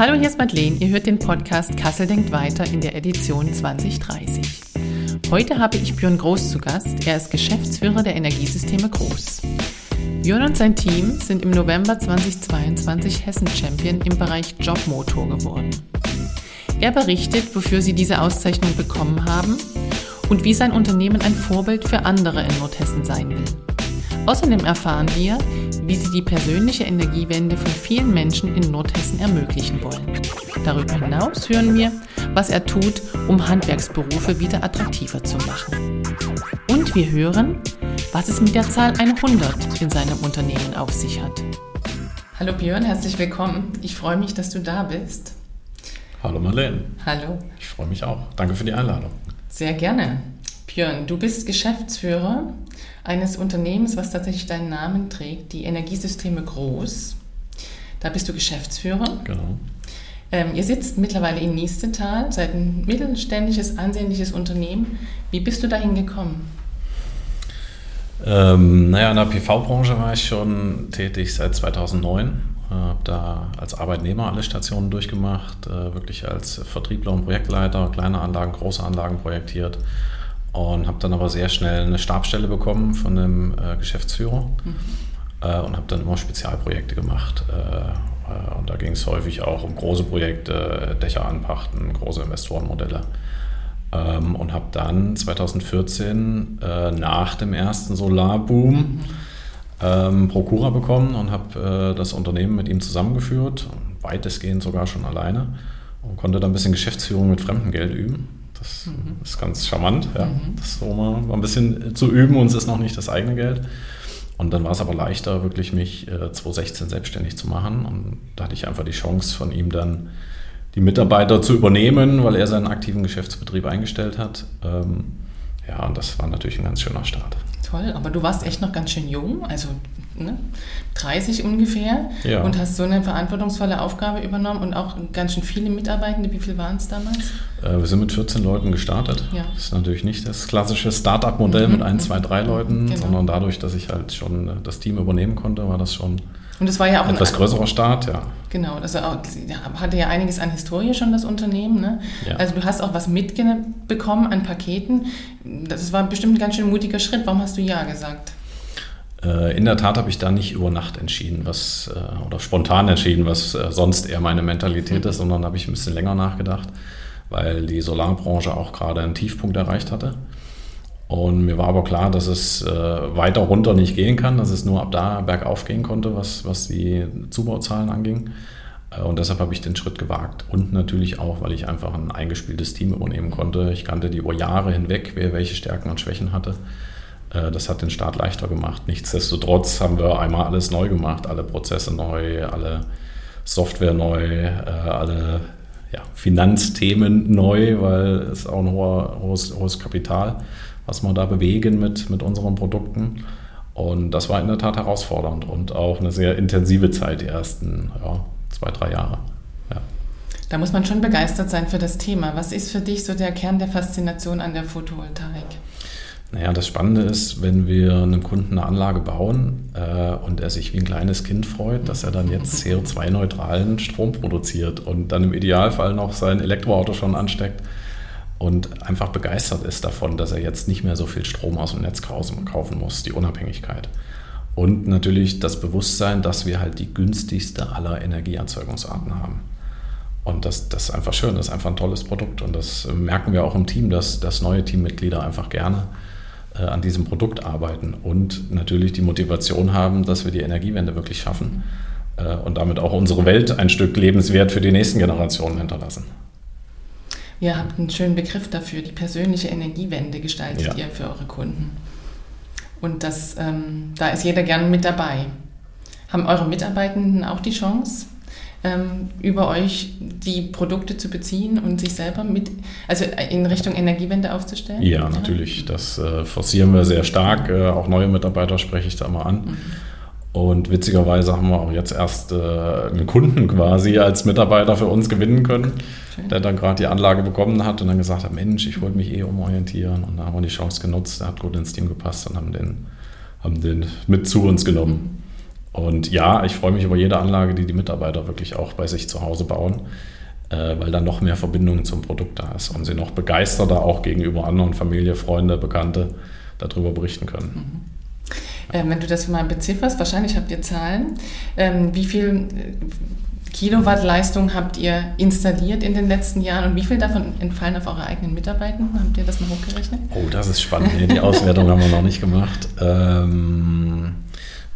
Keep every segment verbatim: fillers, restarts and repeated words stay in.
Hallo, hier ist Madeleine. Ihr hört den Podcast Kassel denkt weiter in der Edition zwanzig dreißig. Heute habe ich Björn Groß zu Gast. Er ist Geschäftsführer der Energiesysteme Groß. Björn und sein Team sind im November zweitausendzweiundzwanzig Hessen-Champion im Bereich Jobmotor geworden. Er berichtet, wofür sie diese Auszeichnung bekommen haben und wie sein Unternehmen ein Vorbild für andere in Nordhessen sein will. Außerdem erfahren wir, wie sie die persönliche Energiewende von vielen Menschen in Nordhessen ermöglichen wollen. Darüber hinaus hören wir, was er tut, um Handwerksberufe wieder attraktiver zu machen. Und wir hören, was es mit der Zahl hundert in seinem Unternehmen auf sich hat. Hallo Björn, herzlich willkommen. Ich freue mich, dass du da bist. Hallo Madeleine. Hallo. Ich freue mich auch. Danke für die Einladung. Sehr gerne. Björn, du bist Geschäftsführer eines Unternehmens, was tatsächlich deinen Namen trägt, die Energiesysteme Groß. Da bist du Geschäftsführer. Genau. Ähm, ihr sitzt mittlerweile in Niestetal, seid ein mittelständisches, ansehnliches Unternehmen. Wie bist du dahin gekommen? Ähm, naja, in der P V-Branche war ich schon tätig seit zweitausendneun. Habe da als Arbeitnehmer alle Stationen durchgemacht, wirklich als Vertriebler und Projektleiter, kleine Anlagen, große Anlagen projektiert und habe dann aber sehr schnell eine Stabsstelle bekommen von dem Geschäftsführer mhm. und habe dann immer Spezialprojekte gemacht. Und da ging es häufig auch um große Projekte, Dächeranpachten, große Investorenmodelle. Und habe dann zweitausendvierzehn nach dem ersten Solarboom mhm. Ähm, Prokura bekommen und habe äh, das Unternehmen mit ihm zusammengeführt, weitestgehend sogar schon alleine, und konnte dann ein bisschen Geschäftsführung mit fremdem Geld üben. Das mhm. ist ganz charmant, ja. mhm. das so mal, mal ein bisschen zu üben, und es ist noch nicht das eigene Geld. Und dann war es aber leichter, wirklich mich äh, zweitausendsechzehn selbstständig zu machen, und da hatte ich einfach die Chance, von ihm dann die Mitarbeiter zu übernehmen, weil er seinen aktiven Geschäftsbetrieb eingestellt hat. Ähm, Ja, und das war natürlich ein ganz schöner Start. Toll, aber du warst echt noch ganz schön jung, also ne, dreißig ungefähr, ja. Und hast so eine verantwortungsvolle Aufgabe übernommen und auch ganz schön viele Mitarbeitende. Wie viel waren es damals? Äh, wir sind mit vierzehn Leuten gestartet. Ja. Das ist natürlich nicht das klassische Start-up-Modell mhm. mit ein, zwei, drei Leuten, genau. sondern dadurch, dass ich halt schon das Team übernehmen konnte, war das schon und das war ja auch ein etwas größerer Start. Ja. Genau, also hatte ja einiges an Historie schon das Unternehmen. Ne? Ja. Also du hast auch was mitbekommen an Paketen. Das war bestimmt ein ganz schön mutiger Schritt. Warum hast du Ja gesagt? In der Tat habe ich da nicht über Nacht entschieden, was oder spontan entschieden, was sonst eher meine Mentalität ist, sondern habe ich ein bisschen länger nachgedacht, weil die Solarbranche auch gerade einen Tiefpunkt erreicht hatte. Und mir war aber klar, dass es weiter runter nicht gehen kann, dass es nur ab da bergauf gehen konnte, was, was die Zubauzahlen anging. Und deshalb habe ich den Schritt gewagt, und natürlich auch, weil ich einfach ein eingespieltes Team übernehmen konnte. Ich kannte die über Jahre hinweg, wer welche Stärken und Schwächen hatte. Das hat den Start leichter gemacht. Nichtsdestotrotz haben wir einmal alles neu gemacht, alle Prozesse neu, alle Software neu, alle ja, Finanzthemen neu, weil es auch ein hoher, hohes, hohes Kapital, was wir da bewegen mit, mit unseren Produkten. Und das war in der Tat herausfordernd und auch eine sehr intensive Zeit, die ersten ja, zwei, drei Jahre. Ja. Da muss man schon begeistert sein für das Thema. Was ist für dich so der Kern der Faszination an der Photovoltaik? Naja, das Spannende ist, wenn wir einem Kunden eine Anlage bauen äh, und er sich wie ein kleines Kind freut, dass er dann jetzt C O zwei neutralen Strom produziert und dann im Idealfall noch sein Elektroauto schon ansteckt und einfach begeistert ist davon, dass er jetzt nicht mehr so viel Strom aus dem Netz kaufen muss, die Unabhängigkeit. Und natürlich das Bewusstsein, dass wir halt die günstigste aller Energieerzeugungsarten haben. Und das, das ist einfach schön, das ist einfach ein tolles Produkt. Und das merken wir auch im Team, dass, dass neue Teammitglieder einfach gerne an diesem Produkt arbeiten und natürlich die Motivation haben, dass wir die Energiewende wirklich schaffen und damit auch unsere Welt ein Stück lebenswert für die nächsten Generationen hinterlassen. Ihr habt einen schönen Begriff dafür, die persönliche Energiewende gestaltet ja. ihr für eure Kunden. Und das, ähm, da ist jeder gerne mit dabei. Haben eure Mitarbeitenden auch die Chance, ähm, über euch die Produkte zu beziehen und sich selber mit, also in Richtung Energiewende aufzustellen? Ja, ja. natürlich. Das äh, forcieren wir sehr stark. Äh, auch neue Mitarbeiter spreche ich da mal an. Mhm. Und witzigerweise haben wir auch jetzt erst äh, einen Kunden quasi als Mitarbeiter für uns gewinnen können, Schön. Der dann gerade die Anlage bekommen hat und dann gesagt hat, Mensch, ich wollte mich eh umorientieren. Und da haben wir die Chance genutzt, der hat gut ins Team gepasst und haben den, haben den mit zu uns genommen. Und ja, ich freue mich über jede Anlage, die die Mitarbeiter wirklich auch bei sich zu Hause bauen, weil da noch mehr Verbindung zum Produkt da ist und sie noch begeisterter auch gegenüber anderen Familie, Freunde, Bekannte darüber berichten können. Mhm. Ähm, wenn du das mal bezifferst, wahrscheinlich habt ihr Zahlen, ähm, wie viel Kilowatt Leistung habt ihr installiert in den letzten Jahren und wie viel davon entfallen auf eure eigenen Mitarbeitenden? Habt ihr das mal hochgerechnet? Oh, das ist spannend. Nee, die Auswertung haben wir noch nicht gemacht. Ähm,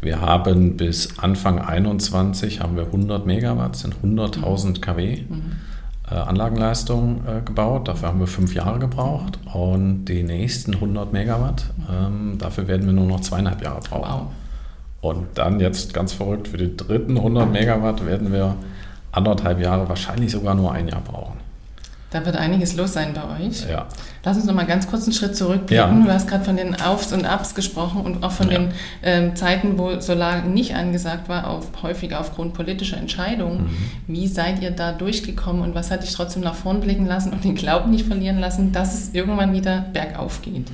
wir haben bis Anfang einundzwanzig haben wir hundert Megawatt, sind hunderttausend Kilowatt mhm. äh, Anlagenleistung äh, gebaut. Dafür haben wir fünf Jahre gebraucht und die nächsten hundert Megawatt, ähm, dafür werden wir nur noch zweieinhalb Jahre brauchen. Wow. Und dann jetzt ganz verrückt, für die dritten hundert Megawatt werden wir anderthalb Jahre, wahrscheinlich sogar nur ein Jahr brauchen. Da wird einiges los sein bei euch. Ja. Lass uns noch mal ganz kurz einen Schritt zurückblicken. Ja. Du hast gerade von den Aufs und Abs gesprochen und auch von ja. den ähm, Zeiten, wo Solar nicht angesagt war, auf, häufiger aufgrund politischer Entscheidungen. Mhm. Wie seid ihr da durchgekommen und was hat dich trotzdem nach vorn blicken lassen und den Glauben nicht verlieren lassen, dass es irgendwann wieder bergauf geht?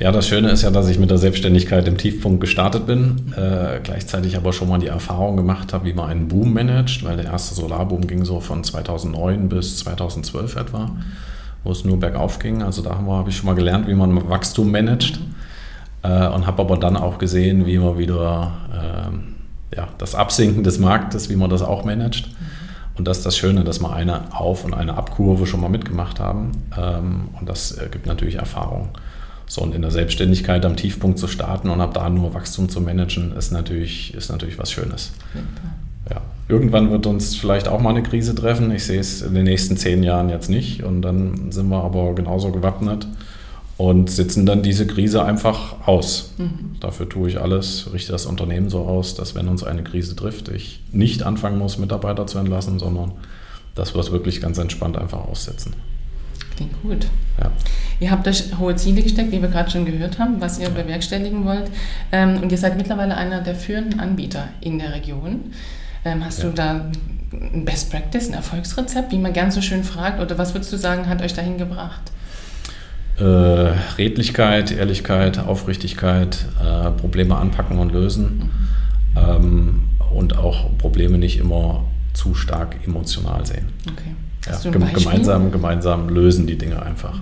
Ja, das Schöne ist ja, dass ich mit der Selbstständigkeit im Tiefpunkt gestartet bin, äh, gleichzeitig aber schon mal die Erfahrung gemacht habe, wie man einen Boom managt, weil der erste Solarboom ging so von zweitausendneun bis zweitausendzwölf etwa. War, wo es nur bergauf ging. Also da habe ich schon mal gelernt, wie man Wachstum managt äh, und habe aber dann auch gesehen, wie man wieder äh, ja, das Absinken des Marktes, wie man das auch managt. Und das ist das Schöne, dass wir eine Auf- und eine Abkurve schon mal mitgemacht haben. Ähm, und das äh, gibt natürlich Erfahrung. So, und in der Selbstständigkeit am Tiefpunkt zu starten und ab da nur Wachstum zu managen, ist natürlich, ist natürlich was Schönes. Ja. Irgendwann wird uns vielleicht auch mal eine Krise treffen. Ich sehe es in den nächsten zehn Jahren jetzt nicht. Und dann sind wir aber genauso gewappnet und sitzen dann diese Krise einfach aus. Mhm. Dafür tue ich alles, richte das Unternehmen so aus, dass wenn uns eine Krise trifft, ich nicht anfangen muss, Mitarbeiter zu entlassen, sondern dass wir es wirklich ganz entspannt einfach aussetzen. Klingt gut. Ja. Ihr habt euch hohe Ziele gesteckt, wie wir gerade schon gehört haben, was ihr ja. bewerkstelligen wollt. Und ihr seid mittlerweile einer der führenden Anbieter in der Region. Hast ja. du da ein Best Practice, ein Erfolgsrezept, wie man gern so schön fragt? Oder was würdest du sagen, hat euch dahin gebracht? Äh, Redlichkeit, Ehrlichkeit, Aufrichtigkeit, äh, Probleme anpacken und lösen. Mhm. Ähm, und auch Probleme nicht immer zu stark emotional sehen. Okay. Hast ja, du ein gem- gemeinsam, gemeinsam lösen die Dinge einfach.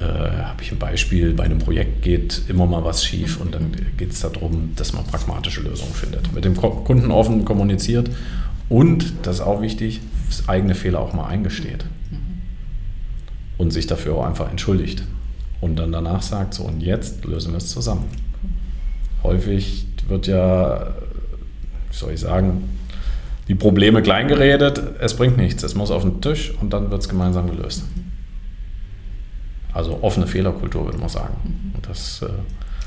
Äh, habe ich ein Beispiel, bei einem Projekt geht immer mal was schief und dann geht es darum, dass man pragmatische Lösungen findet. Mit dem Ko- Kunden offen kommuniziert und, das ist auch wichtig, das eigene Fehler auch mal eingesteht und sich dafür auch einfach entschuldigt und dann danach sagt, so und jetzt lösen wir es zusammen. Häufig wird ja, wie soll ich sagen, die Probleme kleingeredet, es bringt nichts, es muss auf den Tisch und dann wird es gemeinsam gelöst. Also offene Fehlerkultur, würde man sagen. Und das äh,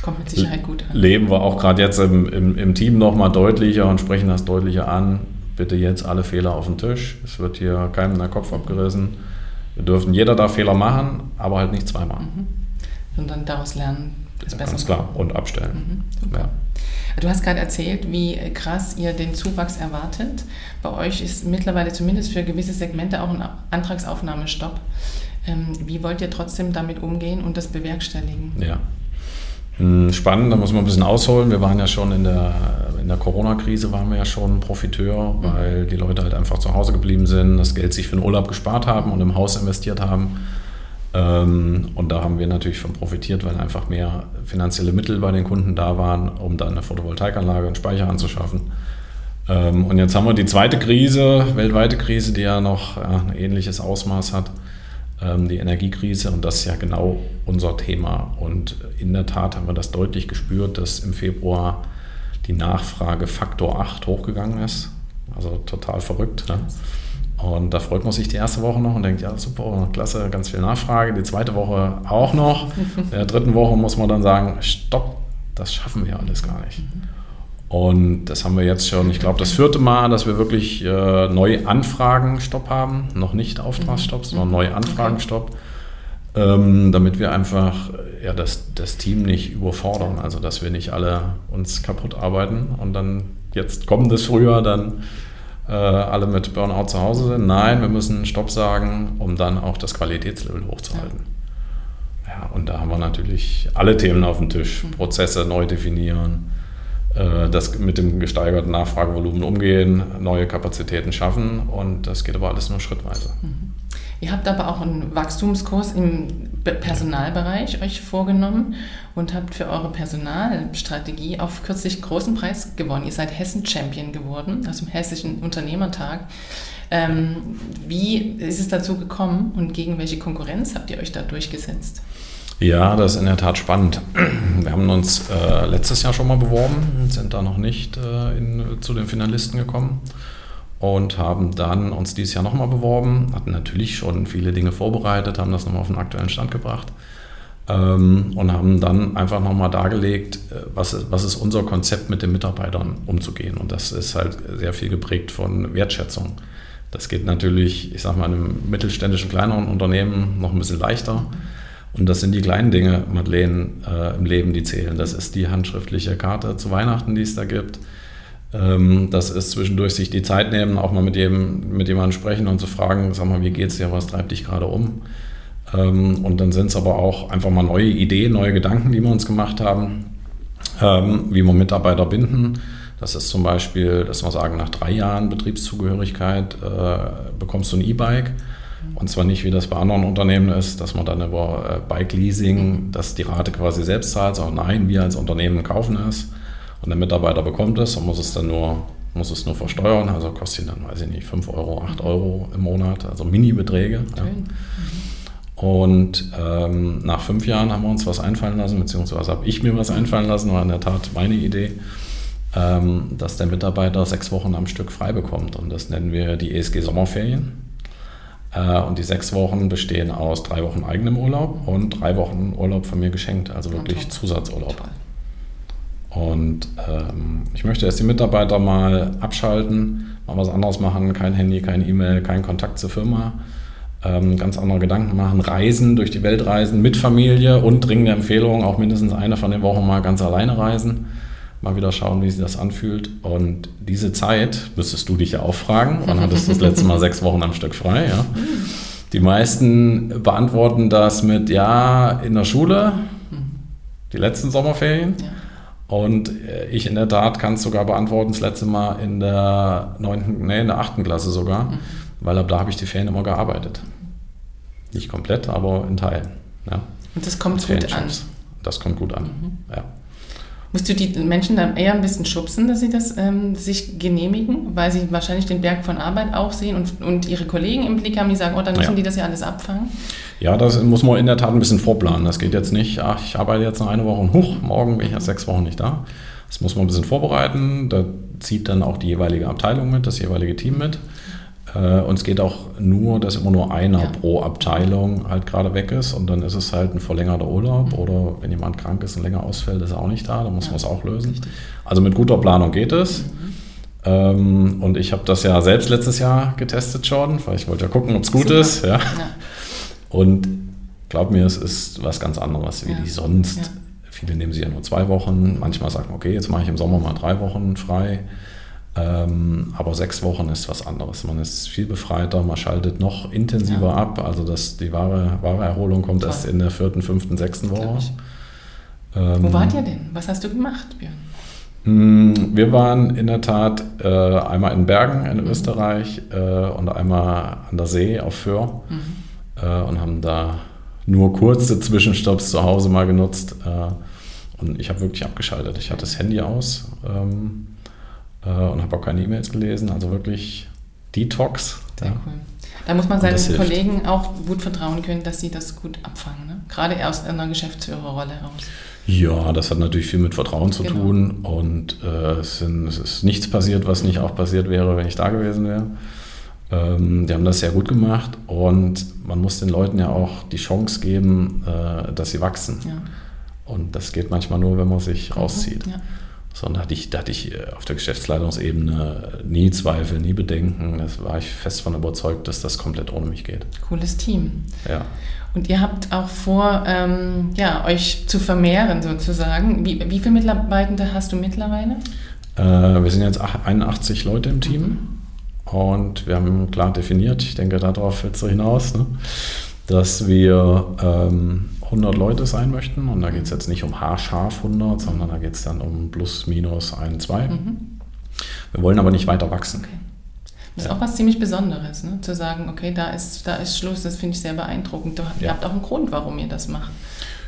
kommt mit Sicherheit gut an. Leben wir auch gerade jetzt im, im, im Team nochmal deutlicher und sprechen das deutlicher an. Bitte jetzt alle Fehler auf den Tisch. Es wird hier keinem der Kopf abgerissen. Wir dürfen jeder da Fehler machen, aber halt nicht zweimal. Mhm. Und dann daraus lernen, ist besser. Ganz klar. Und abstellen. Mhm. Ja. Du hast gerade erzählt, wie krass ihr den Zuwachs erwartet. Bei euch ist mittlerweile zumindest für gewisse Segmente auch ein Antragsaufnahmestopp. Wie wollt ihr trotzdem damit umgehen und das bewerkstelligen? Ja, spannend, da muss man ein bisschen ausholen. Wir waren ja schon in der, in der Corona-Krise, waren wir ja schon Profiteur, weil die Leute halt einfach zu Hause geblieben sind, das Geld sich für den Urlaub gespart haben und im Haus investiert haben. Und da haben wir natürlich von profitiert, weil einfach mehr finanzielle Mittel bei den Kunden da waren, um dann eine Photovoltaikanlage und Speicher anzuschaffen. Und jetzt haben wir die zweite Krise, weltweite Krise, die ja noch ein ähnliches Ausmaß hat. Die Energiekrise, und das ist ja genau unser Thema. Und in der Tat haben wir das deutlich gespürt, dass im Februar die Nachfrage Faktor acht hochgegangen ist. Also total verrückt. Ne? Und da freut man sich die erste Woche noch und denkt, ja super, klasse, ganz viel Nachfrage. Die zweite Woche auch noch. In der dritten Woche muss man dann sagen, stopp, das schaffen wir alles gar nicht. Und das haben wir jetzt schon, ich glaube, das vierte Mal, dass wir wirklich äh, Neuanfragenstopp haben. Noch nicht Auftragsstopp, sondern Neuanfragenstopp. Ähm, damit wir einfach ja, das, das Team nicht überfordern. Also, dass wir nicht alle uns kaputt arbeiten und dann jetzt kommendes Frühjahr dann äh, alle mit Burnout zu Hause sind. Nein, wir müssen Stopp sagen, um dann auch das Qualitätslevel hochzuhalten. Ja, und da haben wir natürlich alle Themen auf dem Tisch. Prozesse neu definieren. das mit dem gesteigerten Nachfragevolumen umgehen, neue Kapazitäten schaffen, und das geht aber alles nur schrittweise. Mhm. Ihr habt aber auch einen Wachstumskurs im Personalbereich euch vorgenommen und habt für eure Personalstrategie auch kürzlich großen Preis gewonnen. Ihr seid Hessen-Champion geworden, also im Hessischen Unternehmertag. Ähm, wie ist es dazu gekommen und gegen welche Konkurrenz habt ihr euch da durchgesetzt? Ja, das ist in der Tat spannend. Wir haben uns äh, letztes Jahr schon mal beworben, sind da noch nicht äh, in, zu den Finalisten gekommen und haben dann uns dieses Jahr nochmal beworben, hatten natürlich schon viele Dinge vorbereitet, haben das nochmal auf den aktuellen Stand gebracht ähm, und haben dann einfach nochmal dargelegt, was, was ist unser Konzept, mit den Mitarbeitern umzugehen. Und das ist halt sehr viel geprägt von Wertschätzung. Das geht natürlich, ich sag mal, einem mittelständischen, kleineren Unternehmen noch ein bisschen leichter. Und das sind die kleinen Dinge, Madeleine, äh, im Leben, die zählen. Das ist die handschriftliche Karte zu Weihnachten, die es da gibt. Ähm, das ist zwischendurch sich die Zeit nehmen, auch mal mit jedem, mit jemandem sprechen und zu fragen, sag mal, wie geht's dir, was treibt dich gerade um? Ähm, und dann sind es aber auch einfach mal neue Ideen, neue Gedanken, die wir uns gemacht haben, ähm, wie wir Mitarbeiter binden. Das ist zum Beispiel, dass wir sagen, nach drei Jahren Betriebszugehörigkeit äh, bekommst du ein E-Bike. Und zwar nicht, wie das bei anderen Unternehmen ist, dass man dann über Bike-Leasing, dass die Rate quasi selbst zahlt, sondern nein, wir als Unternehmen kaufen es und der Mitarbeiter bekommt es und muss es dann nur, muss es nur versteuern. Also kostet ihn dann, weiß ich nicht, fünf Euro, acht Euro im Monat, also Mini-Beträge. Ja. Und ähm, nach fünf Jahren haben wir uns was einfallen lassen, beziehungsweise habe ich mir was einfallen lassen, war in der Tat meine Idee, ähm, dass der Mitarbeiter sechs Wochen am Stück frei bekommt. Und das nennen wir die E S G-Sommerferien. Und die sechs Wochen bestehen aus drei Wochen eigenem Urlaub und drei Wochen Urlaub von mir geschenkt, also wirklich Zusatzurlaub. Und ähm, ich möchte erst die Mitarbeiter mal abschalten, mal was anderes machen, kein Handy, kein E-Mail, kein Kontakt zur Firma, ähm, ganz andere Gedanken machen, reisen, durch die Welt reisen mit Familie und dringende Empfehlung, auch mindestens eine von den Wochen mal ganz alleine reisen. Mal wieder schauen, wie sich das anfühlt. Und diese Zeit, müsstest du dich ja auch fragen, wann hattest du das letzte Mal sechs Wochen am Stück frei? Ja? Die meisten beantworten das mit, ja, in der Schule, die letzten Sommerferien. Ja. Und ich in der Tat kann es sogar beantworten, das letzte Mal in der neunten, nee, in der achten Klasse sogar, mhm. weil ab da habe ich die Ferien immer gearbeitet. Nicht komplett, aber in Teilen. Ja? Und das kommt gut an. Das kommt gut an, mhm. ja. Musst du die Menschen dann eher ein bisschen schubsen, dass sie das ähm, sich genehmigen, weil sie wahrscheinlich den Berg von Arbeit auch sehen und, und ihre Kollegen im Blick haben, die sagen, oh, dann müssen ja. die das ja alles abfangen? Ja, das muss man in der Tat ein bisschen vorplanen. Das geht jetzt nicht, ach, ich arbeite jetzt noch eine Woche und huch, morgen bin ich erst sechs Wochen nicht da. Das muss man ein bisschen vorbereiten. Da zieht dann auch die jeweilige Abteilung mit, das jeweilige Team mit. Äh, und es geht auch nur, dass immer nur einer ja. pro Abteilung halt gerade weg ist und dann ist es halt ein verlängerter Urlaub mhm. oder wenn jemand krank ist und länger ausfällt, ist er auch nicht da, dann muss ja. man es auch lösen. Richtig. Also mit guter Planung geht es mhm. ähm, und ich habe das ja selbst letztes Jahr getestet schon, weil ich wollte ja gucken, ob es gut ist. Ja. Ja. Und glaub mir, es ist was ganz anderes, wie ja. die sonst. Ja. Viele nehmen sie ja nur zwei Wochen, manchmal sagen, okay, jetzt mache ich im Sommer mal drei Wochen frei. Ähm, aber sechs Wochen ist was anderes. Man ist viel befreiter, man schaltet noch intensiver ja. ab. Also das, die wahre, wahre Erholung kommt Toll. erst in der vierten, fünften, sechsten Woche. Ähm, Wo wart ihr denn? Was hast du gemacht, Björn? Wir waren in der Tat äh, einmal in Bergen in mhm. Österreich äh, und einmal an der See auf Föhr mhm. äh, und haben da nur kurze Zwischenstopps zu Hause mal genutzt. Äh, und ich habe wirklich abgeschaltet. Ich hatte das Handy aus. Ähm, Und habe auch keine E-Mails gelesen, also wirklich Detox. Sehr ja. cool. Da muss man seinen Kollegen hilft. auch gut vertrauen können, dass sie das gut abfangen, ne? Gerade aus einer Geschäftsführerrolle heraus. Ja, das hat natürlich viel mit Vertrauen zu genau. tun und äh, es, sind, es ist nichts passiert, was nicht auch passiert wäre, wenn ich da gewesen wäre. Ähm, die haben das sehr gut gemacht und man muss den Leuten ja auch die Chance geben, äh, dass sie wachsen. Ja. Und das geht manchmal nur, wenn man sich rauszieht. Ja. Sondern hatte ich, hatte ich auf der Geschäftsleitungsebene nie Zweifel, nie Bedenken. Das war ich fest von überzeugt, dass das komplett ohne mich geht. Cooles Team. Ja. Und ihr habt auch vor, ähm, ja, euch zu vermehren sozusagen. Wie, wie viele Mitarbeitende hast du mittlerweile? Äh, wir sind jetzt einundachtzig Leute im Team mhm. und wir haben klar definiert, ich denke, darauf willst du hinaus, ne? dass wir ähm, hundert Leute sein möchten. Und da geht es jetzt nicht um haarscharf hundert, sondern da geht es dann um plus, minus, ein, zwei. Mhm. Wir wollen aber nicht weiter wachsen. Okay. Das ist ja auch was ziemlich Besonderes, ne? Zu sagen, okay, da ist, da ist Schluss, das finde ich sehr beeindruckend. Ihr ja. habt auch einen Grund, warum ihr das macht.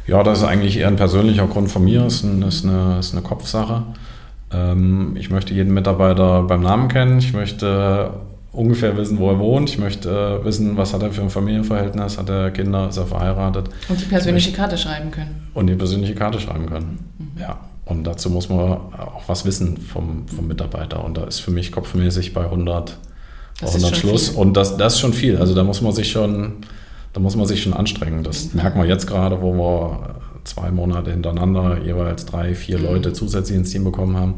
Ja, das ist eigentlich eher ein persönlicher Grund von mir, das ist, ein, das ist, eine, das ist eine Kopfsache. Ähm, ich möchte jeden Mitarbeiter beim Namen kennen, ich möchte ungefähr wissen, wo er wohnt, ich möchte wissen, was hat er für ein Familienverhältnis, hat er Kinder, ist er verheiratet. Und die persönliche möchte, Karte schreiben können. Und die persönliche Karte schreiben können, mhm. ja. Und dazu muss man auch was wissen vom, vom Mitarbeiter und da ist für mich kopfmäßig bei hundert Das ist schon Schluss viel. Und das, das ist schon viel. Also da muss man sich schon, da muss man sich schon anstrengen. Das mhm. merken wir jetzt gerade, wo wir zwei Monate hintereinander jeweils drei, vier mhm. Leute zusätzlich ins Team bekommen haben.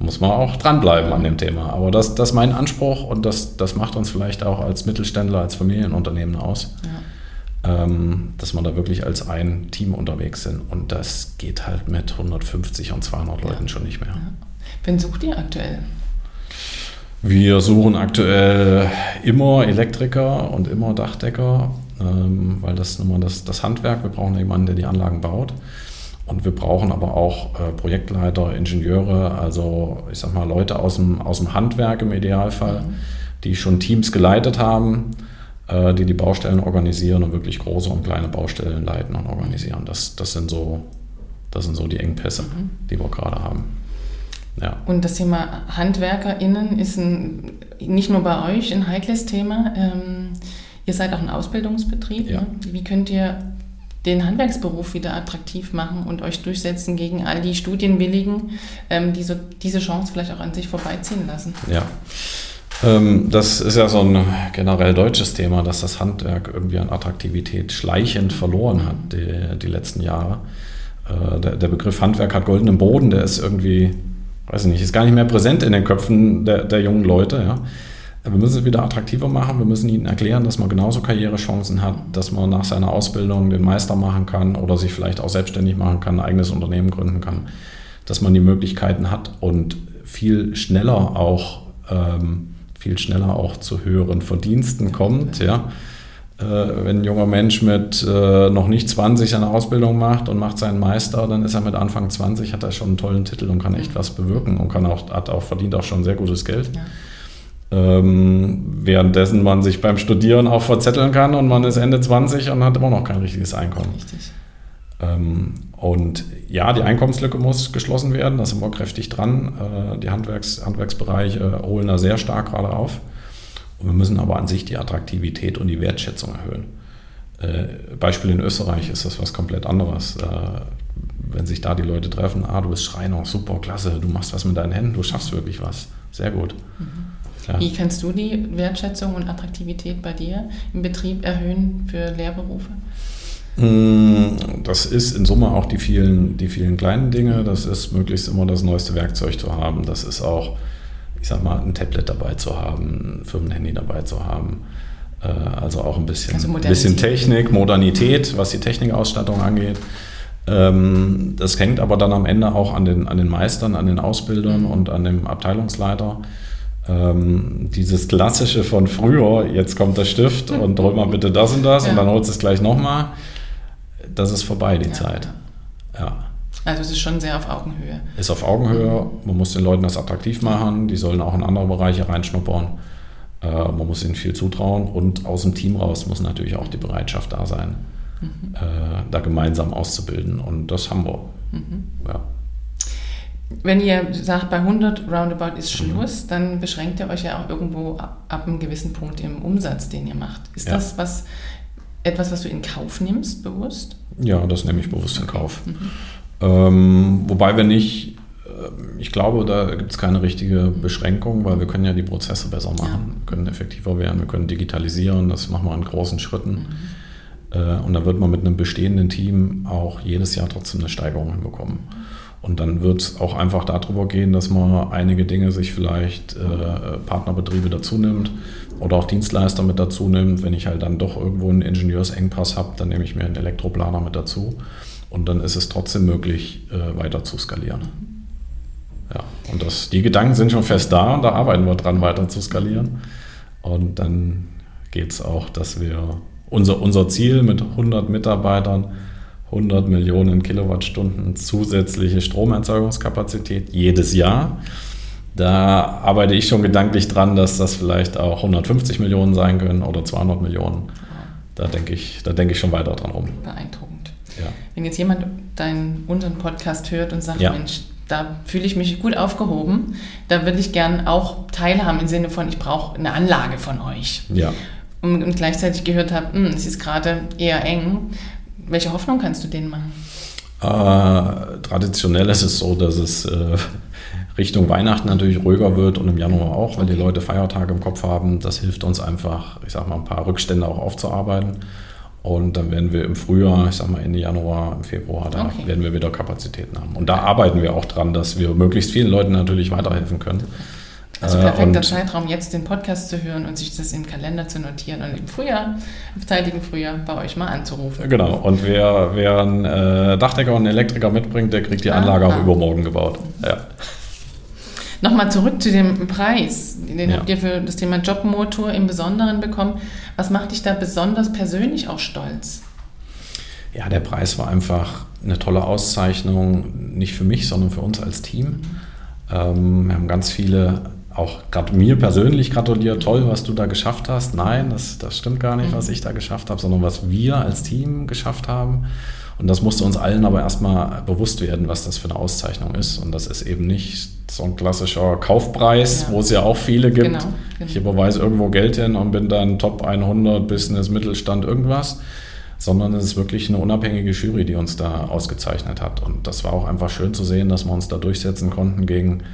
Muss man auch dranbleiben mhm. an dem Thema. Aber das, das ist mein Anspruch und das, das macht uns vielleicht auch als Mittelständler, als Familienunternehmen aus, ja. ähm, dass man da wirklich als ein Team unterwegs sind. Und das geht halt mit hundertfünfzig und zweihundert ja. Leuten schon nicht mehr. Ja. Wen sucht ihr aktuell? Wir suchen aktuell immer Elektriker und immer Dachdecker, ähm, weil das ist nun mal das, das Handwerk. Wir brauchen jemanden, der die Anlagen baut. Und wir brauchen aber auch äh, Projektleiter, Ingenieure, also ich sag mal Leute aus dem, aus dem Handwerk im Idealfall, mhm. die schon Teams geleitet haben, äh, die die Baustellen organisieren und wirklich große und kleine Baustellen leiten und organisieren. Das, das sind so, das sind so die Engpässe, mhm. die wir gerade haben. Ja. Und das Thema HandwerkerInnen ist ein, nicht nur bei euch ein heikles Thema. Ähm, ihr seid auch ein Ausbildungsbetrieb. Ja. Ne? Wie könnt ihr den Handwerksberuf wieder attraktiv machen und euch durchsetzen gegen all die Studienwilligen, ähm, die so diese Chance vielleicht auch an sich vorbeiziehen lassen? Ja, ähm, das ist ja so ein generell deutsches Thema, dass das Handwerk irgendwie an Attraktivität schleichend verloren hat die, die letzten Jahre. Äh, der, der Begriff Handwerk hat goldenen Boden, der ist irgendwie... weiß ich nicht, ist gar nicht mehr präsent in den Köpfen der, der jungen Leute. Ja. Wir müssen es wieder attraktiver machen, wir müssen ihnen erklären, dass man genauso Karrierechancen hat, dass man nach seiner Ausbildung den Meister machen kann oder sich vielleicht auch selbstständig machen kann, ein eigenes Unternehmen gründen kann, dass man die Möglichkeiten hat und viel schneller auch, ähm, viel schneller auch zu höheren Verdiensten kommt, ja. Wenn ein junger Mensch mit äh, noch nicht zwanzig seine Ausbildung macht und macht seinen Meister, dann ist er mit Anfang zwanzig, hat er schon einen tollen Titel und kann echt was bewirken und kann auch, hat auch verdient auch schon sehr gutes Geld. Ja. Ähm, währenddessen man sich beim Studieren auch verzetteln kann und man ist Ende zwanzig und hat immer noch kein richtiges Einkommen. Richtig. Ähm, und ja, die Einkommenslücke muss geschlossen werden, da sind wir kräftig dran. Äh, die Handwerks, Handwerksbereiche holen da sehr stark gerade auf. Wir müssen aber an sich die Attraktivität und die Wertschätzung erhöhen. Äh, Beispiel in Österreich ist das was komplett anderes. Äh, wenn sich da die Leute treffen, ah, du bist Schreiner, super, klasse, du machst was mit deinen Händen, du schaffst wirklich was, sehr gut. Mhm. Ja. Wie kannst du die Wertschätzung und Attraktivität bei dir im Betrieb erhöhen für Lehrberufe? Das ist in Summe auch die vielen, die vielen kleinen Dinge. Das ist möglichst immer das neueste Werkzeug zu haben. Das ist auch, ich sag mal, ein Tablet dabei zu haben, ein Firmenhandy dabei zu haben. Also auch ein bisschen, also bisschen Technik, Modernität, was die Technikausstattung angeht. Das hängt aber dann am Ende auch an den, an den Meistern, an den Ausbildern und an dem Abteilungsleiter. Dieses Klassische von früher, jetzt kommt der Stift und hol mal bitte das und das ja. und dann holst du es gleich nochmal. Das ist vorbei, die ja. Zeit. Ja. Also es ist schon sehr auf Augenhöhe. Ist auf Augenhöhe, man muss den Leuten das attraktiv machen, die sollen auch in andere Bereiche reinschnuppern, äh, man muss ihnen viel zutrauen und aus dem Team raus muss natürlich auch die Bereitschaft da sein, mhm. äh, da gemeinsam auszubilden und das haben wir. Mhm. Ja. Wenn ihr sagt, bei hundert Roundabout ist Schluss, mhm. dann beschränkt ihr euch ja auch irgendwo ab, ab einem gewissen Punkt im Umsatz, den ihr macht. Ist ja. das was etwas, was du in Kauf nimmst, bewusst? Ja, das nehme ich bewusst in Kauf. Mhm. Ähm, wobei wir nicht, äh, ich glaube, da gibt es keine richtige Beschränkung, weil wir können ja die Prozesse besser machen, ja. wir können effektiver werden, wir können digitalisieren, das machen wir in großen Schritten. Mhm. Äh, und da wird man mit einem bestehenden Team auch jedes Jahr trotzdem eine Steigerung hinbekommen. Und dann wird es auch einfach darüber gehen, dass man einige Dinge sich vielleicht äh, Partnerbetriebe dazu nimmt oder auch Dienstleister mit dazu nimmt. Wenn ich halt dann doch irgendwo einen Ingenieursengpass habe, dann nehme ich mir einen Elektroplaner mit dazu. Und dann ist es trotzdem möglich, äh, weiter zu skalieren. Ja, und das, die Gedanken sind schon fest da und da arbeiten wir dran, weiter zu skalieren. Und dann geht es auch, dass wir unser, unser Ziel mit hundert Mitarbeitern, hundert Millionen Kilowattstunden zusätzliche Stromerzeugungskapazität jedes Jahr. Da arbeite ich schon gedanklich dran, dass das vielleicht auch hundertfünfzig Millionen sein können oder zweihundert Millionen. Da denke ich, da denke ich schon weiter dran rum. Beeindruckend. Ja. Wenn jetzt jemand deinen, unseren Podcast hört und sagt, ja. Mensch, da fühle ich mich gut aufgehoben, da würde ich gern auch teilhaben im Sinne von, ich brauche eine Anlage von euch. Ja. Und, und gleichzeitig gehört habe, mh, es ist gerade eher eng. Welche Hoffnung kannst du denen machen? Äh, traditionell ist es so, dass es äh, Richtung Weihnachten natürlich ruhiger wird und im Januar auch, weil die Leute Feiertage im Kopf haben. Das hilft uns einfach, ich sag mal, ein paar Rückstände auch aufzuarbeiten. Und dann werden wir im Frühjahr, ich sag mal Ende Januar, im Februar, da okay. werden wir wieder Kapazitäten haben. Und da arbeiten wir auch dran, dass wir möglichst vielen Leuten natürlich weiterhelfen können. Also perfekter und Zeitraum, jetzt den Podcast zu hören und sich das im Kalender zu notieren und im Frühjahr, im zeitigen Frühjahr, bei euch mal anzurufen. Genau, und wer, wer einen äh, Dachdecker und einen Elektriker mitbringt, der kriegt die Anlage ah, auch ah. übermorgen gebaut. Ja. Nochmal zurück zu dem Preis, den ja. habt ihr für das Thema Jobmotor im Besonderen bekommen. Was macht dich da besonders persönlich auch stolz? Ja, der Preis war einfach eine tolle Auszeichnung, nicht für mich, sondern für uns als Team. Ähm, wir haben ganz viele auch gerade mir persönlich gratuliert, toll, was du da geschafft hast. Nein, das, das stimmt gar nicht, was ich da geschafft habe, sondern was wir als Team geschafft haben. Und das musste uns allen aber erstmal bewusst werden, was das für eine Auszeichnung ist. Und das ist eben nicht so ein klassischer Kaufpreis, ja. wo es ja auch viele gibt. Genau, genau. Ich überweise irgendwo Geld hin und bin dann Top hundert, Business, Mittelstand, irgendwas. Sondern es ist wirklich eine unabhängige Jury, die uns da ausgezeichnet hat. Und das war auch einfach schön zu sehen, dass wir uns da durchsetzen konnten gegen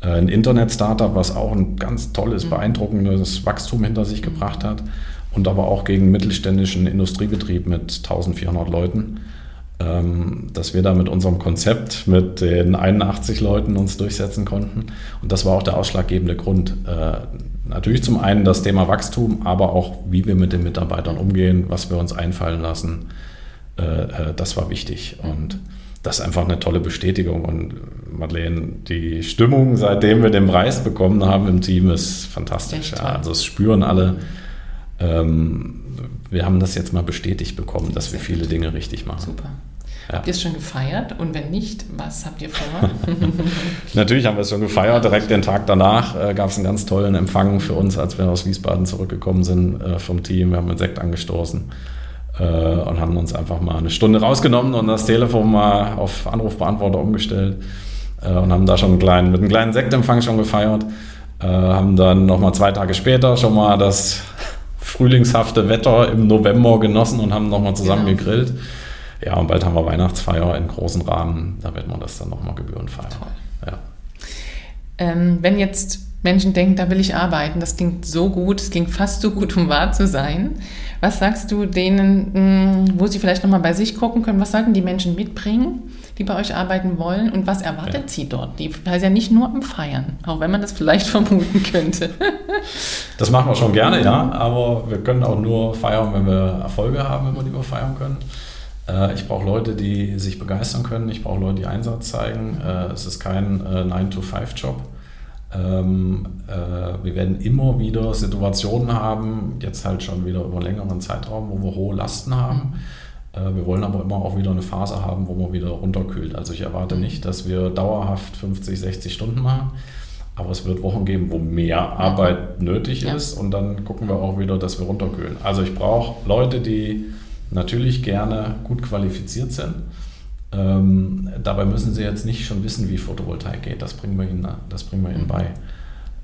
ein Internet-Startup, was auch ein ganz tolles, beeindruckendes Wachstum hinter sich gebracht hat und aber auch gegen mittelständischen Industriebetrieb mit eintausendvierhundert Leuten, dass wir da mit unserem Konzept mit den einundachtzig Leuten uns durchsetzen konnten. Und das war auch der ausschlaggebende Grund. Natürlich zum einen das Thema Wachstum, aber auch wie wir mit den Mitarbeitern umgehen, was wir uns einfallen lassen, das war wichtig. Und das ist einfach eine tolle Bestätigung. Und Madeleine, die Stimmung, seitdem wir den Preis bekommen haben im Team, ist fantastisch. Ja, also es spüren alle. Ähm, wir haben das jetzt mal bestätigt bekommen, dass wir viele Dinge richtig machen. Super. Ja. Habt ihr es schon gefeiert? Und wenn nicht, was habt ihr vor? Natürlich haben wir es schon gefeiert. Direkt den Tag danach äh, gab es einen ganz tollen Empfang für uns, als wir aus Wiesbaden zurückgekommen sind äh, vom Team. Wir haben mit Sekt angestoßen. Und haben uns einfach mal eine Stunde rausgenommen und das Telefon mal auf Anrufbeantworter umgestellt und haben da schon einen kleinen, mit einem kleinen Sektempfang schon gefeiert, haben dann nochmal zwei Tage später schon mal das frühlingshafte Wetter im November genossen und haben nochmal zusammen genau. gegrillt. Ja, und bald haben wir Weihnachtsfeier in großen Rahmen, da wird man das dann nochmal gebührend feiern. Ja. Ähm, wenn jetzt Menschen denken, da will ich arbeiten, das klingt so gut, das klingt fast so gut, um wahr zu sein. Was sagst du denen, wo sie vielleicht nochmal bei sich gucken können, was sollten die Menschen mitbringen, die bei euch arbeiten wollen und was erwartet ja. sie dort? Die heißt ja nicht nur am Feiern, auch wenn man das vielleicht vermuten könnte. Das machen wir schon gerne, ja, aber wir können auch nur feiern, wenn wir Erfolge haben, wenn wir lieber feiern können. Ich brauche Leute, die sich begeistern können, ich brauche Leute, die Einsatz zeigen. Es ist kein nine to five Job. Ähm, äh, wir werden immer wieder Situationen haben, jetzt halt schon wieder über einen längeren Zeitraum, wo wir hohe Lasten haben. Äh, wir wollen aber immer auch wieder eine Phase haben, wo man wieder runterkühlt. Also ich erwarte nicht, dass wir dauerhaft fünfzig, sechzig Stunden machen, aber es wird Wochen geben, wo mehr Arbeit nötig ja. ist und dann gucken wir auch wieder, dass wir runterkühlen. Also ich brauche Leute, die natürlich gerne gut qualifiziert sind. Ähm, dabei müssen sie jetzt nicht schon wissen, wie Photovoltaik geht. Das bringen wir ihnen, das bringen wir ihnen bei.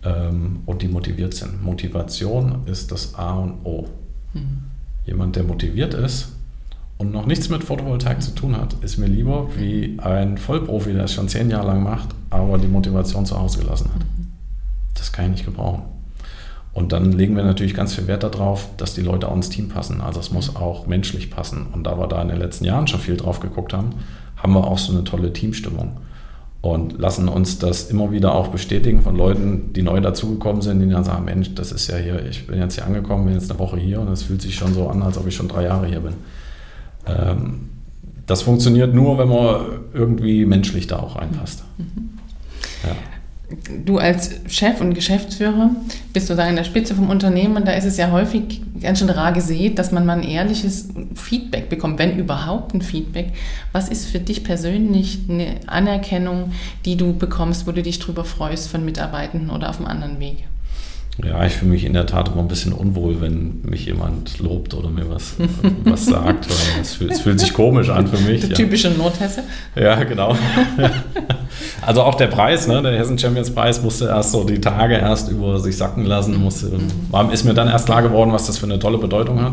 Ähm, und die motiviert sind. Motivation ist das A und O. Mhm. Jemand, der motiviert ist und noch nichts mit Photovoltaik zu tun hat, ist mir lieber wie ein Vollprofi, der es schon zehn Jahre lang macht, aber die Motivation zu Hause gelassen hat. Mhm. Das kann ich nicht gebrauchen. Und dann legen wir natürlich ganz viel Wert darauf, dass die Leute auch ins Team passen. Also es muss auch menschlich passen. Und da wir da in den letzten Jahren schon viel drauf geguckt haben, haben wir auch so eine tolle Teamstimmung. Und lassen uns das immer wieder auch bestätigen von Leuten, die neu dazugekommen sind, die dann sagen, Mensch, das ist ja hier, ich bin jetzt hier angekommen, bin jetzt eine Woche hier und es fühlt sich schon so an, als ob ich schon drei Jahre hier bin. Das funktioniert nur, wenn man irgendwie menschlich da auch reinpasst. Ja. du als Chef und Geschäftsführer bist sozusagen an der Spitze vom Unternehmen und da ist es ja häufig ganz schön rar gesät, dass man mal ein ehrliches Feedback bekommt, wenn überhaupt ein Feedback. Was ist für dich persönlich eine Anerkennung, die du bekommst, wo du dich drüber freust von Mitarbeitenden oder auf einem anderen Weg? Ja, ich fühle mich in der Tat immer ein bisschen unwohl, wenn mich jemand lobt oder mir was, was sagt. Es fühlt, es fühlt sich komisch an für mich. Der typische Nordhesse. Ja, genau. Also auch der Preis, ne? Der Hessen-Champions-Preis musste erst so die Tage erst über sich sacken lassen. Musste, mhm. Ist mir dann erst klar geworden, was das für eine tolle Bedeutung hat.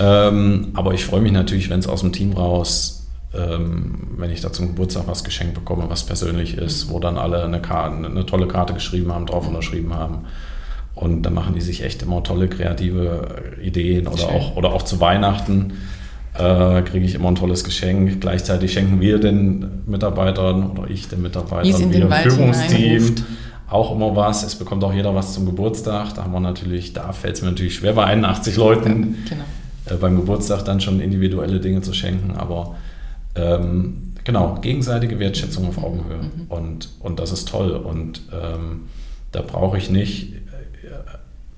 Ähm, aber ich freue mich natürlich, wenn es aus dem Team raus, wenn ich da zum Geburtstag was geschenkt bekomme, was persönlich ist, wo dann alle eine, Karte, eine tolle Karte geschrieben haben, drauf unterschrieben haben. Und da machen die sich echt immer tolle kreative Ideen oder auch, oder auch zu Weihnachten äh, kriege ich immer ein tolles Geschenk. Gleichzeitig schenken wir den Mitarbeitern oder ich den Mitarbeitern, wir im Führungsteam auch immer was. Es bekommt auch jeder was zum Geburtstag. Da haben wir natürlich, da fällt es mir natürlich schwer bei einundachtzig Leuten, ja, genau, äh, beim Geburtstag dann schon individuelle Dinge zu schenken, aber genau, gegenseitige Wertschätzung auf Augenhöhe, mhm, und, und das ist toll und ähm, da brauche ich nicht,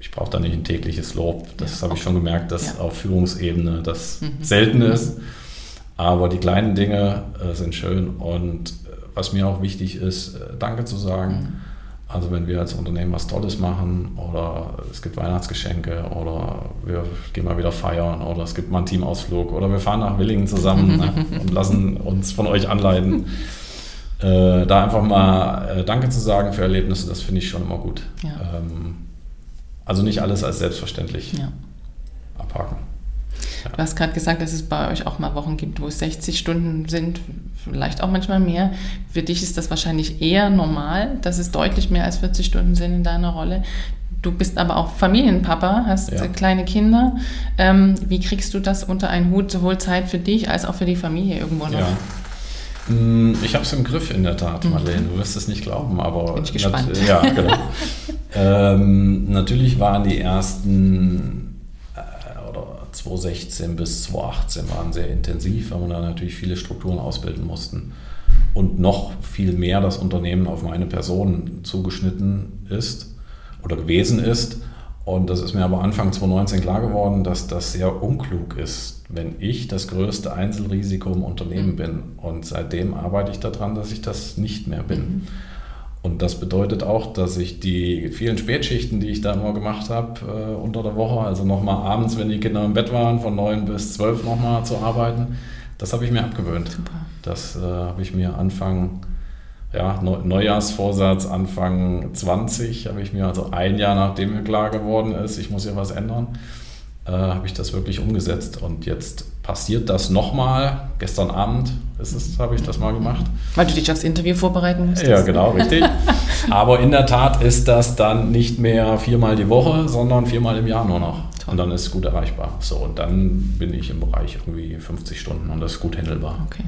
ich brauche da nicht ein tägliches Lob, das ja, habe ich schon gemerkt, dass ja, auf Führungsebene das mhm. selten ist, aber die kleinen Dinge äh, sind schön und was mir auch wichtig ist, äh, Danke zu sagen, mhm. Also wenn wir als Unternehmen was Tolles machen oder es gibt Weihnachtsgeschenke oder wir gehen mal wieder feiern oder es gibt mal einen Teamausflug oder wir fahren nach Willingen zusammen und lassen uns von euch anleiten. Äh, da einfach mal äh, Danke zu sagen für Erlebnisse, das finde ich schon immer gut. Ja. Ähm, also nicht alles als selbstverständlich ja. abhaken. Ja. Du hast gerade gesagt, dass es bei euch auch mal Wochen gibt, wo es sechzig Stunden sind, vielleicht auch manchmal mehr. Für dich ist das wahrscheinlich eher normal, dass es deutlich mehr als vierzig Stunden sind in deiner Rolle. Du bist aber auch Familienpapa, hast ja. kleine Kinder. Ähm, wie kriegst du das unter einen Hut, sowohl Zeit für dich als auch für die Familie irgendwo noch? Ja. Ich habe es im Griff in der Tat, Madeleine. Du wirst es nicht glauben, aber bin ich gespannt. Nat- ja, genau. ähm, natürlich waren die ersten zwanzig sechzehn bis zwanzig achtzehn waren sehr intensiv, weil wir da natürlich viele Strukturen ausbilden mussten und noch viel mehr das Unternehmen auf meine Person zugeschnitten ist oder gewesen ist. Und das ist mir aber Anfang zwanzig neunzehn klar geworden, dass das sehr unklug ist, wenn ich das größte Einzelrisiko im Unternehmen bin. Und seitdem arbeite ich daran, dass ich das nicht mehr bin. Und das bedeutet auch, dass ich die vielen Spätschichten, die ich da immer gemacht habe, äh, unter der Woche, also nochmal abends, wenn die Kinder im Bett waren, von neun bis zwölf nochmal zu arbeiten, das habe ich mir abgewöhnt. Super. Das äh, habe ich mir Anfang, ja, Neujahrsvorsatz, Anfang zwanzig, habe ich mir, also ein Jahr nachdem mir klar geworden ist, ich muss ja was ändern, äh, habe ich das wirklich umgesetzt. Und jetzt passiert das nochmal, gestern Abend, habe ich das mal gemacht. Weil du dich aufs Interview vorbereiten musst. Ja, genau, richtig. Aber in der Tat ist das dann nicht mehr viermal die Woche, sondern viermal im Jahr nur noch. Und dann ist es gut erreichbar. So, und dann bin ich im Bereich irgendwie fünfzig Stunden und das ist gut handelbar. Okay.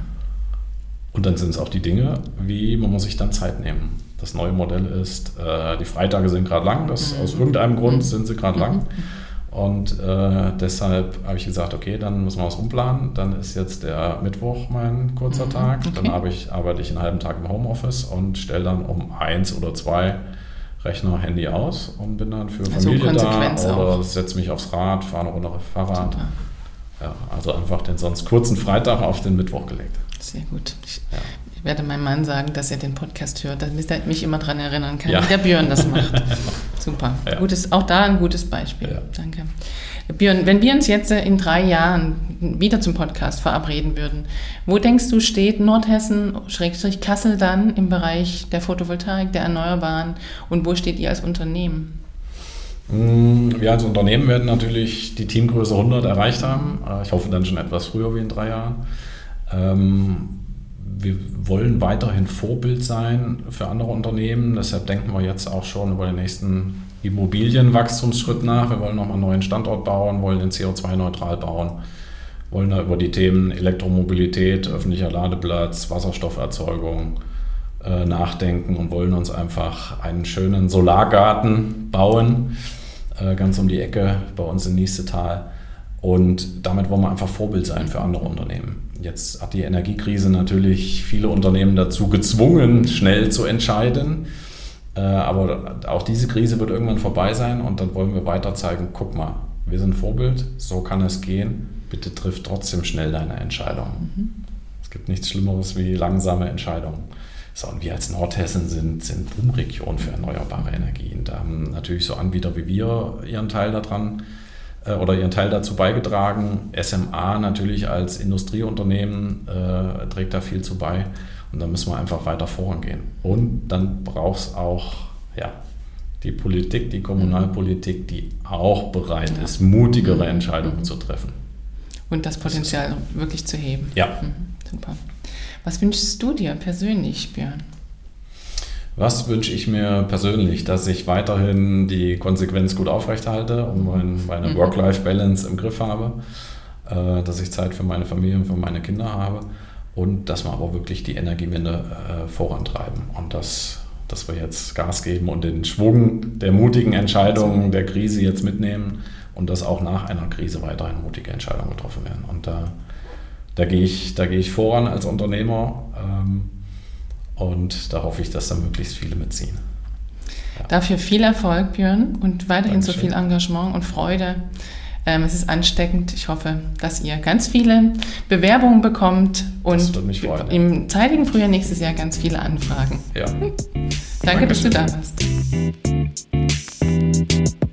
Und dann sind es auch die Dinge, wie man muss sich dann Zeit nehmen. Das neue Modell ist, äh, die Freitage sind gerade lang, das, mhm. aus irgendeinem Grund mhm. sind sie gerade mhm. lang. Und äh, deshalb habe ich gesagt, okay, dann müssen wir was umplanen. Dann ist jetzt der Mittwoch mein kurzer mhm, Tag. Okay. Dann ich, arbeite ich einen halben Tag im Homeoffice und stelle dann um eins oder zwei Rechner, Handy aus und bin dann für also Familie da oder setze mich aufs Rad, fahre eine Runde auf Fahrrad. Ja, also einfach den sonst kurzen Freitag auf den Mittwoch gelegt. Sehr gut. Ich, ja. ich werde meinem Mann sagen, dass er den Podcast hört, damit er mich immer daran erinnern kann, ja. wie der Björn das macht. Super. Ja. Gutes, auch da ein gutes Beispiel. Ja. Danke. Björn, wenn wir uns jetzt in drei Jahren wieder zum Podcast verabreden würden, wo denkst du, steht Nordhessen, Schrägstrich Kassel dann im Bereich der Photovoltaik, der Erneuerbaren und wo steht ihr als Unternehmen? Wir als Unternehmen werden natürlich die Teamgröße hundert erreicht haben. Ich hoffe dann schon etwas früher wie in drei Jahren. Wir wollen weiterhin Vorbild sein für andere Unternehmen. Deshalb denken wir jetzt auch schon über den nächsten Immobilienwachstumsschritt nach. Wir wollen nochmal einen neuen Standort bauen, wollen den C O zwei neutral bauen, wollen da über die Themen Elektromobilität, öffentlicher Ladeplatz, Wasserstofferzeugung äh, nachdenken und wollen uns einfach einen schönen Solargarten bauen, äh, ganz um die Ecke bei uns in Niestetal. Und damit wollen wir einfach Vorbild sein für andere Unternehmen. Jetzt hat die Energiekrise natürlich viele Unternehmen dazu gezwungen, schnell zu entscheiden. Aber auch diese Krise wird irgendwann vorbei sein und dann wollen wir weiter zeigen, guck mal, wir sind Vorbild, so kann es gehen, bitte triff trotzdem schnell deine Entscheidung. Mhm. Es gibt nichts Schlimmeres wie langsame Entscheidungen. So, und wir als Nordhessen sind, sind Boomregion für erneuerbare Energien. Da haben natürlich so Anbieter wie wir ihren Teil daran äh, oder ihren Teil dazu beigetragen. S M A natürlich als Industrieunternehmen äh, trägt da viel zu bei. Und da müssen wir einfach weiter vorangehen. Und dann braucht es auch ja, die Politik, die Kommunalpolitik, die auch bereit ja. ist, mutigere Entscheidungen mhm. zu treffen. Und das Potenzial das wirklich zu heben. Ja. Mhm. Super. Was wünschst du dir persönlich, Björn? Was wünsche ich mir persönlich? Dass ich weiterhin die Konsequenz gut aufrechthalte und mein, meine mhm. Work-Life-Balance im Griff habe, dass ich Zeit für meine Familie und für meine Kinder habe. Und dass wir aber wirklich die Energiewende äh, vorantreiben und dass, dass wir jetzt Gas geben und den Schwung der mutigen Entscheidungen der Krise jetzt mitnehmen und dass auch nach einer Krise weiterhin mutige Entscheidungen getroffen werden. Und da, da gehe ich, da gehe ich voran als Unternehmer ähm, und da hoffe ich, dass da möglichst viele mitziehen. Ja. Dafür viel Erfolg, Björn, und weiterhin Dankeschön. So viel Engagement und Freude. Es ist ansteckend. Ich hoffe, dass ihr ganz viele Bewerbungen bekommt und freuen, im zeitigen Frühjahr nächstes Jahr ganz viele Anfragen. Ja. Danke, Dankeschön. Dass du da warst.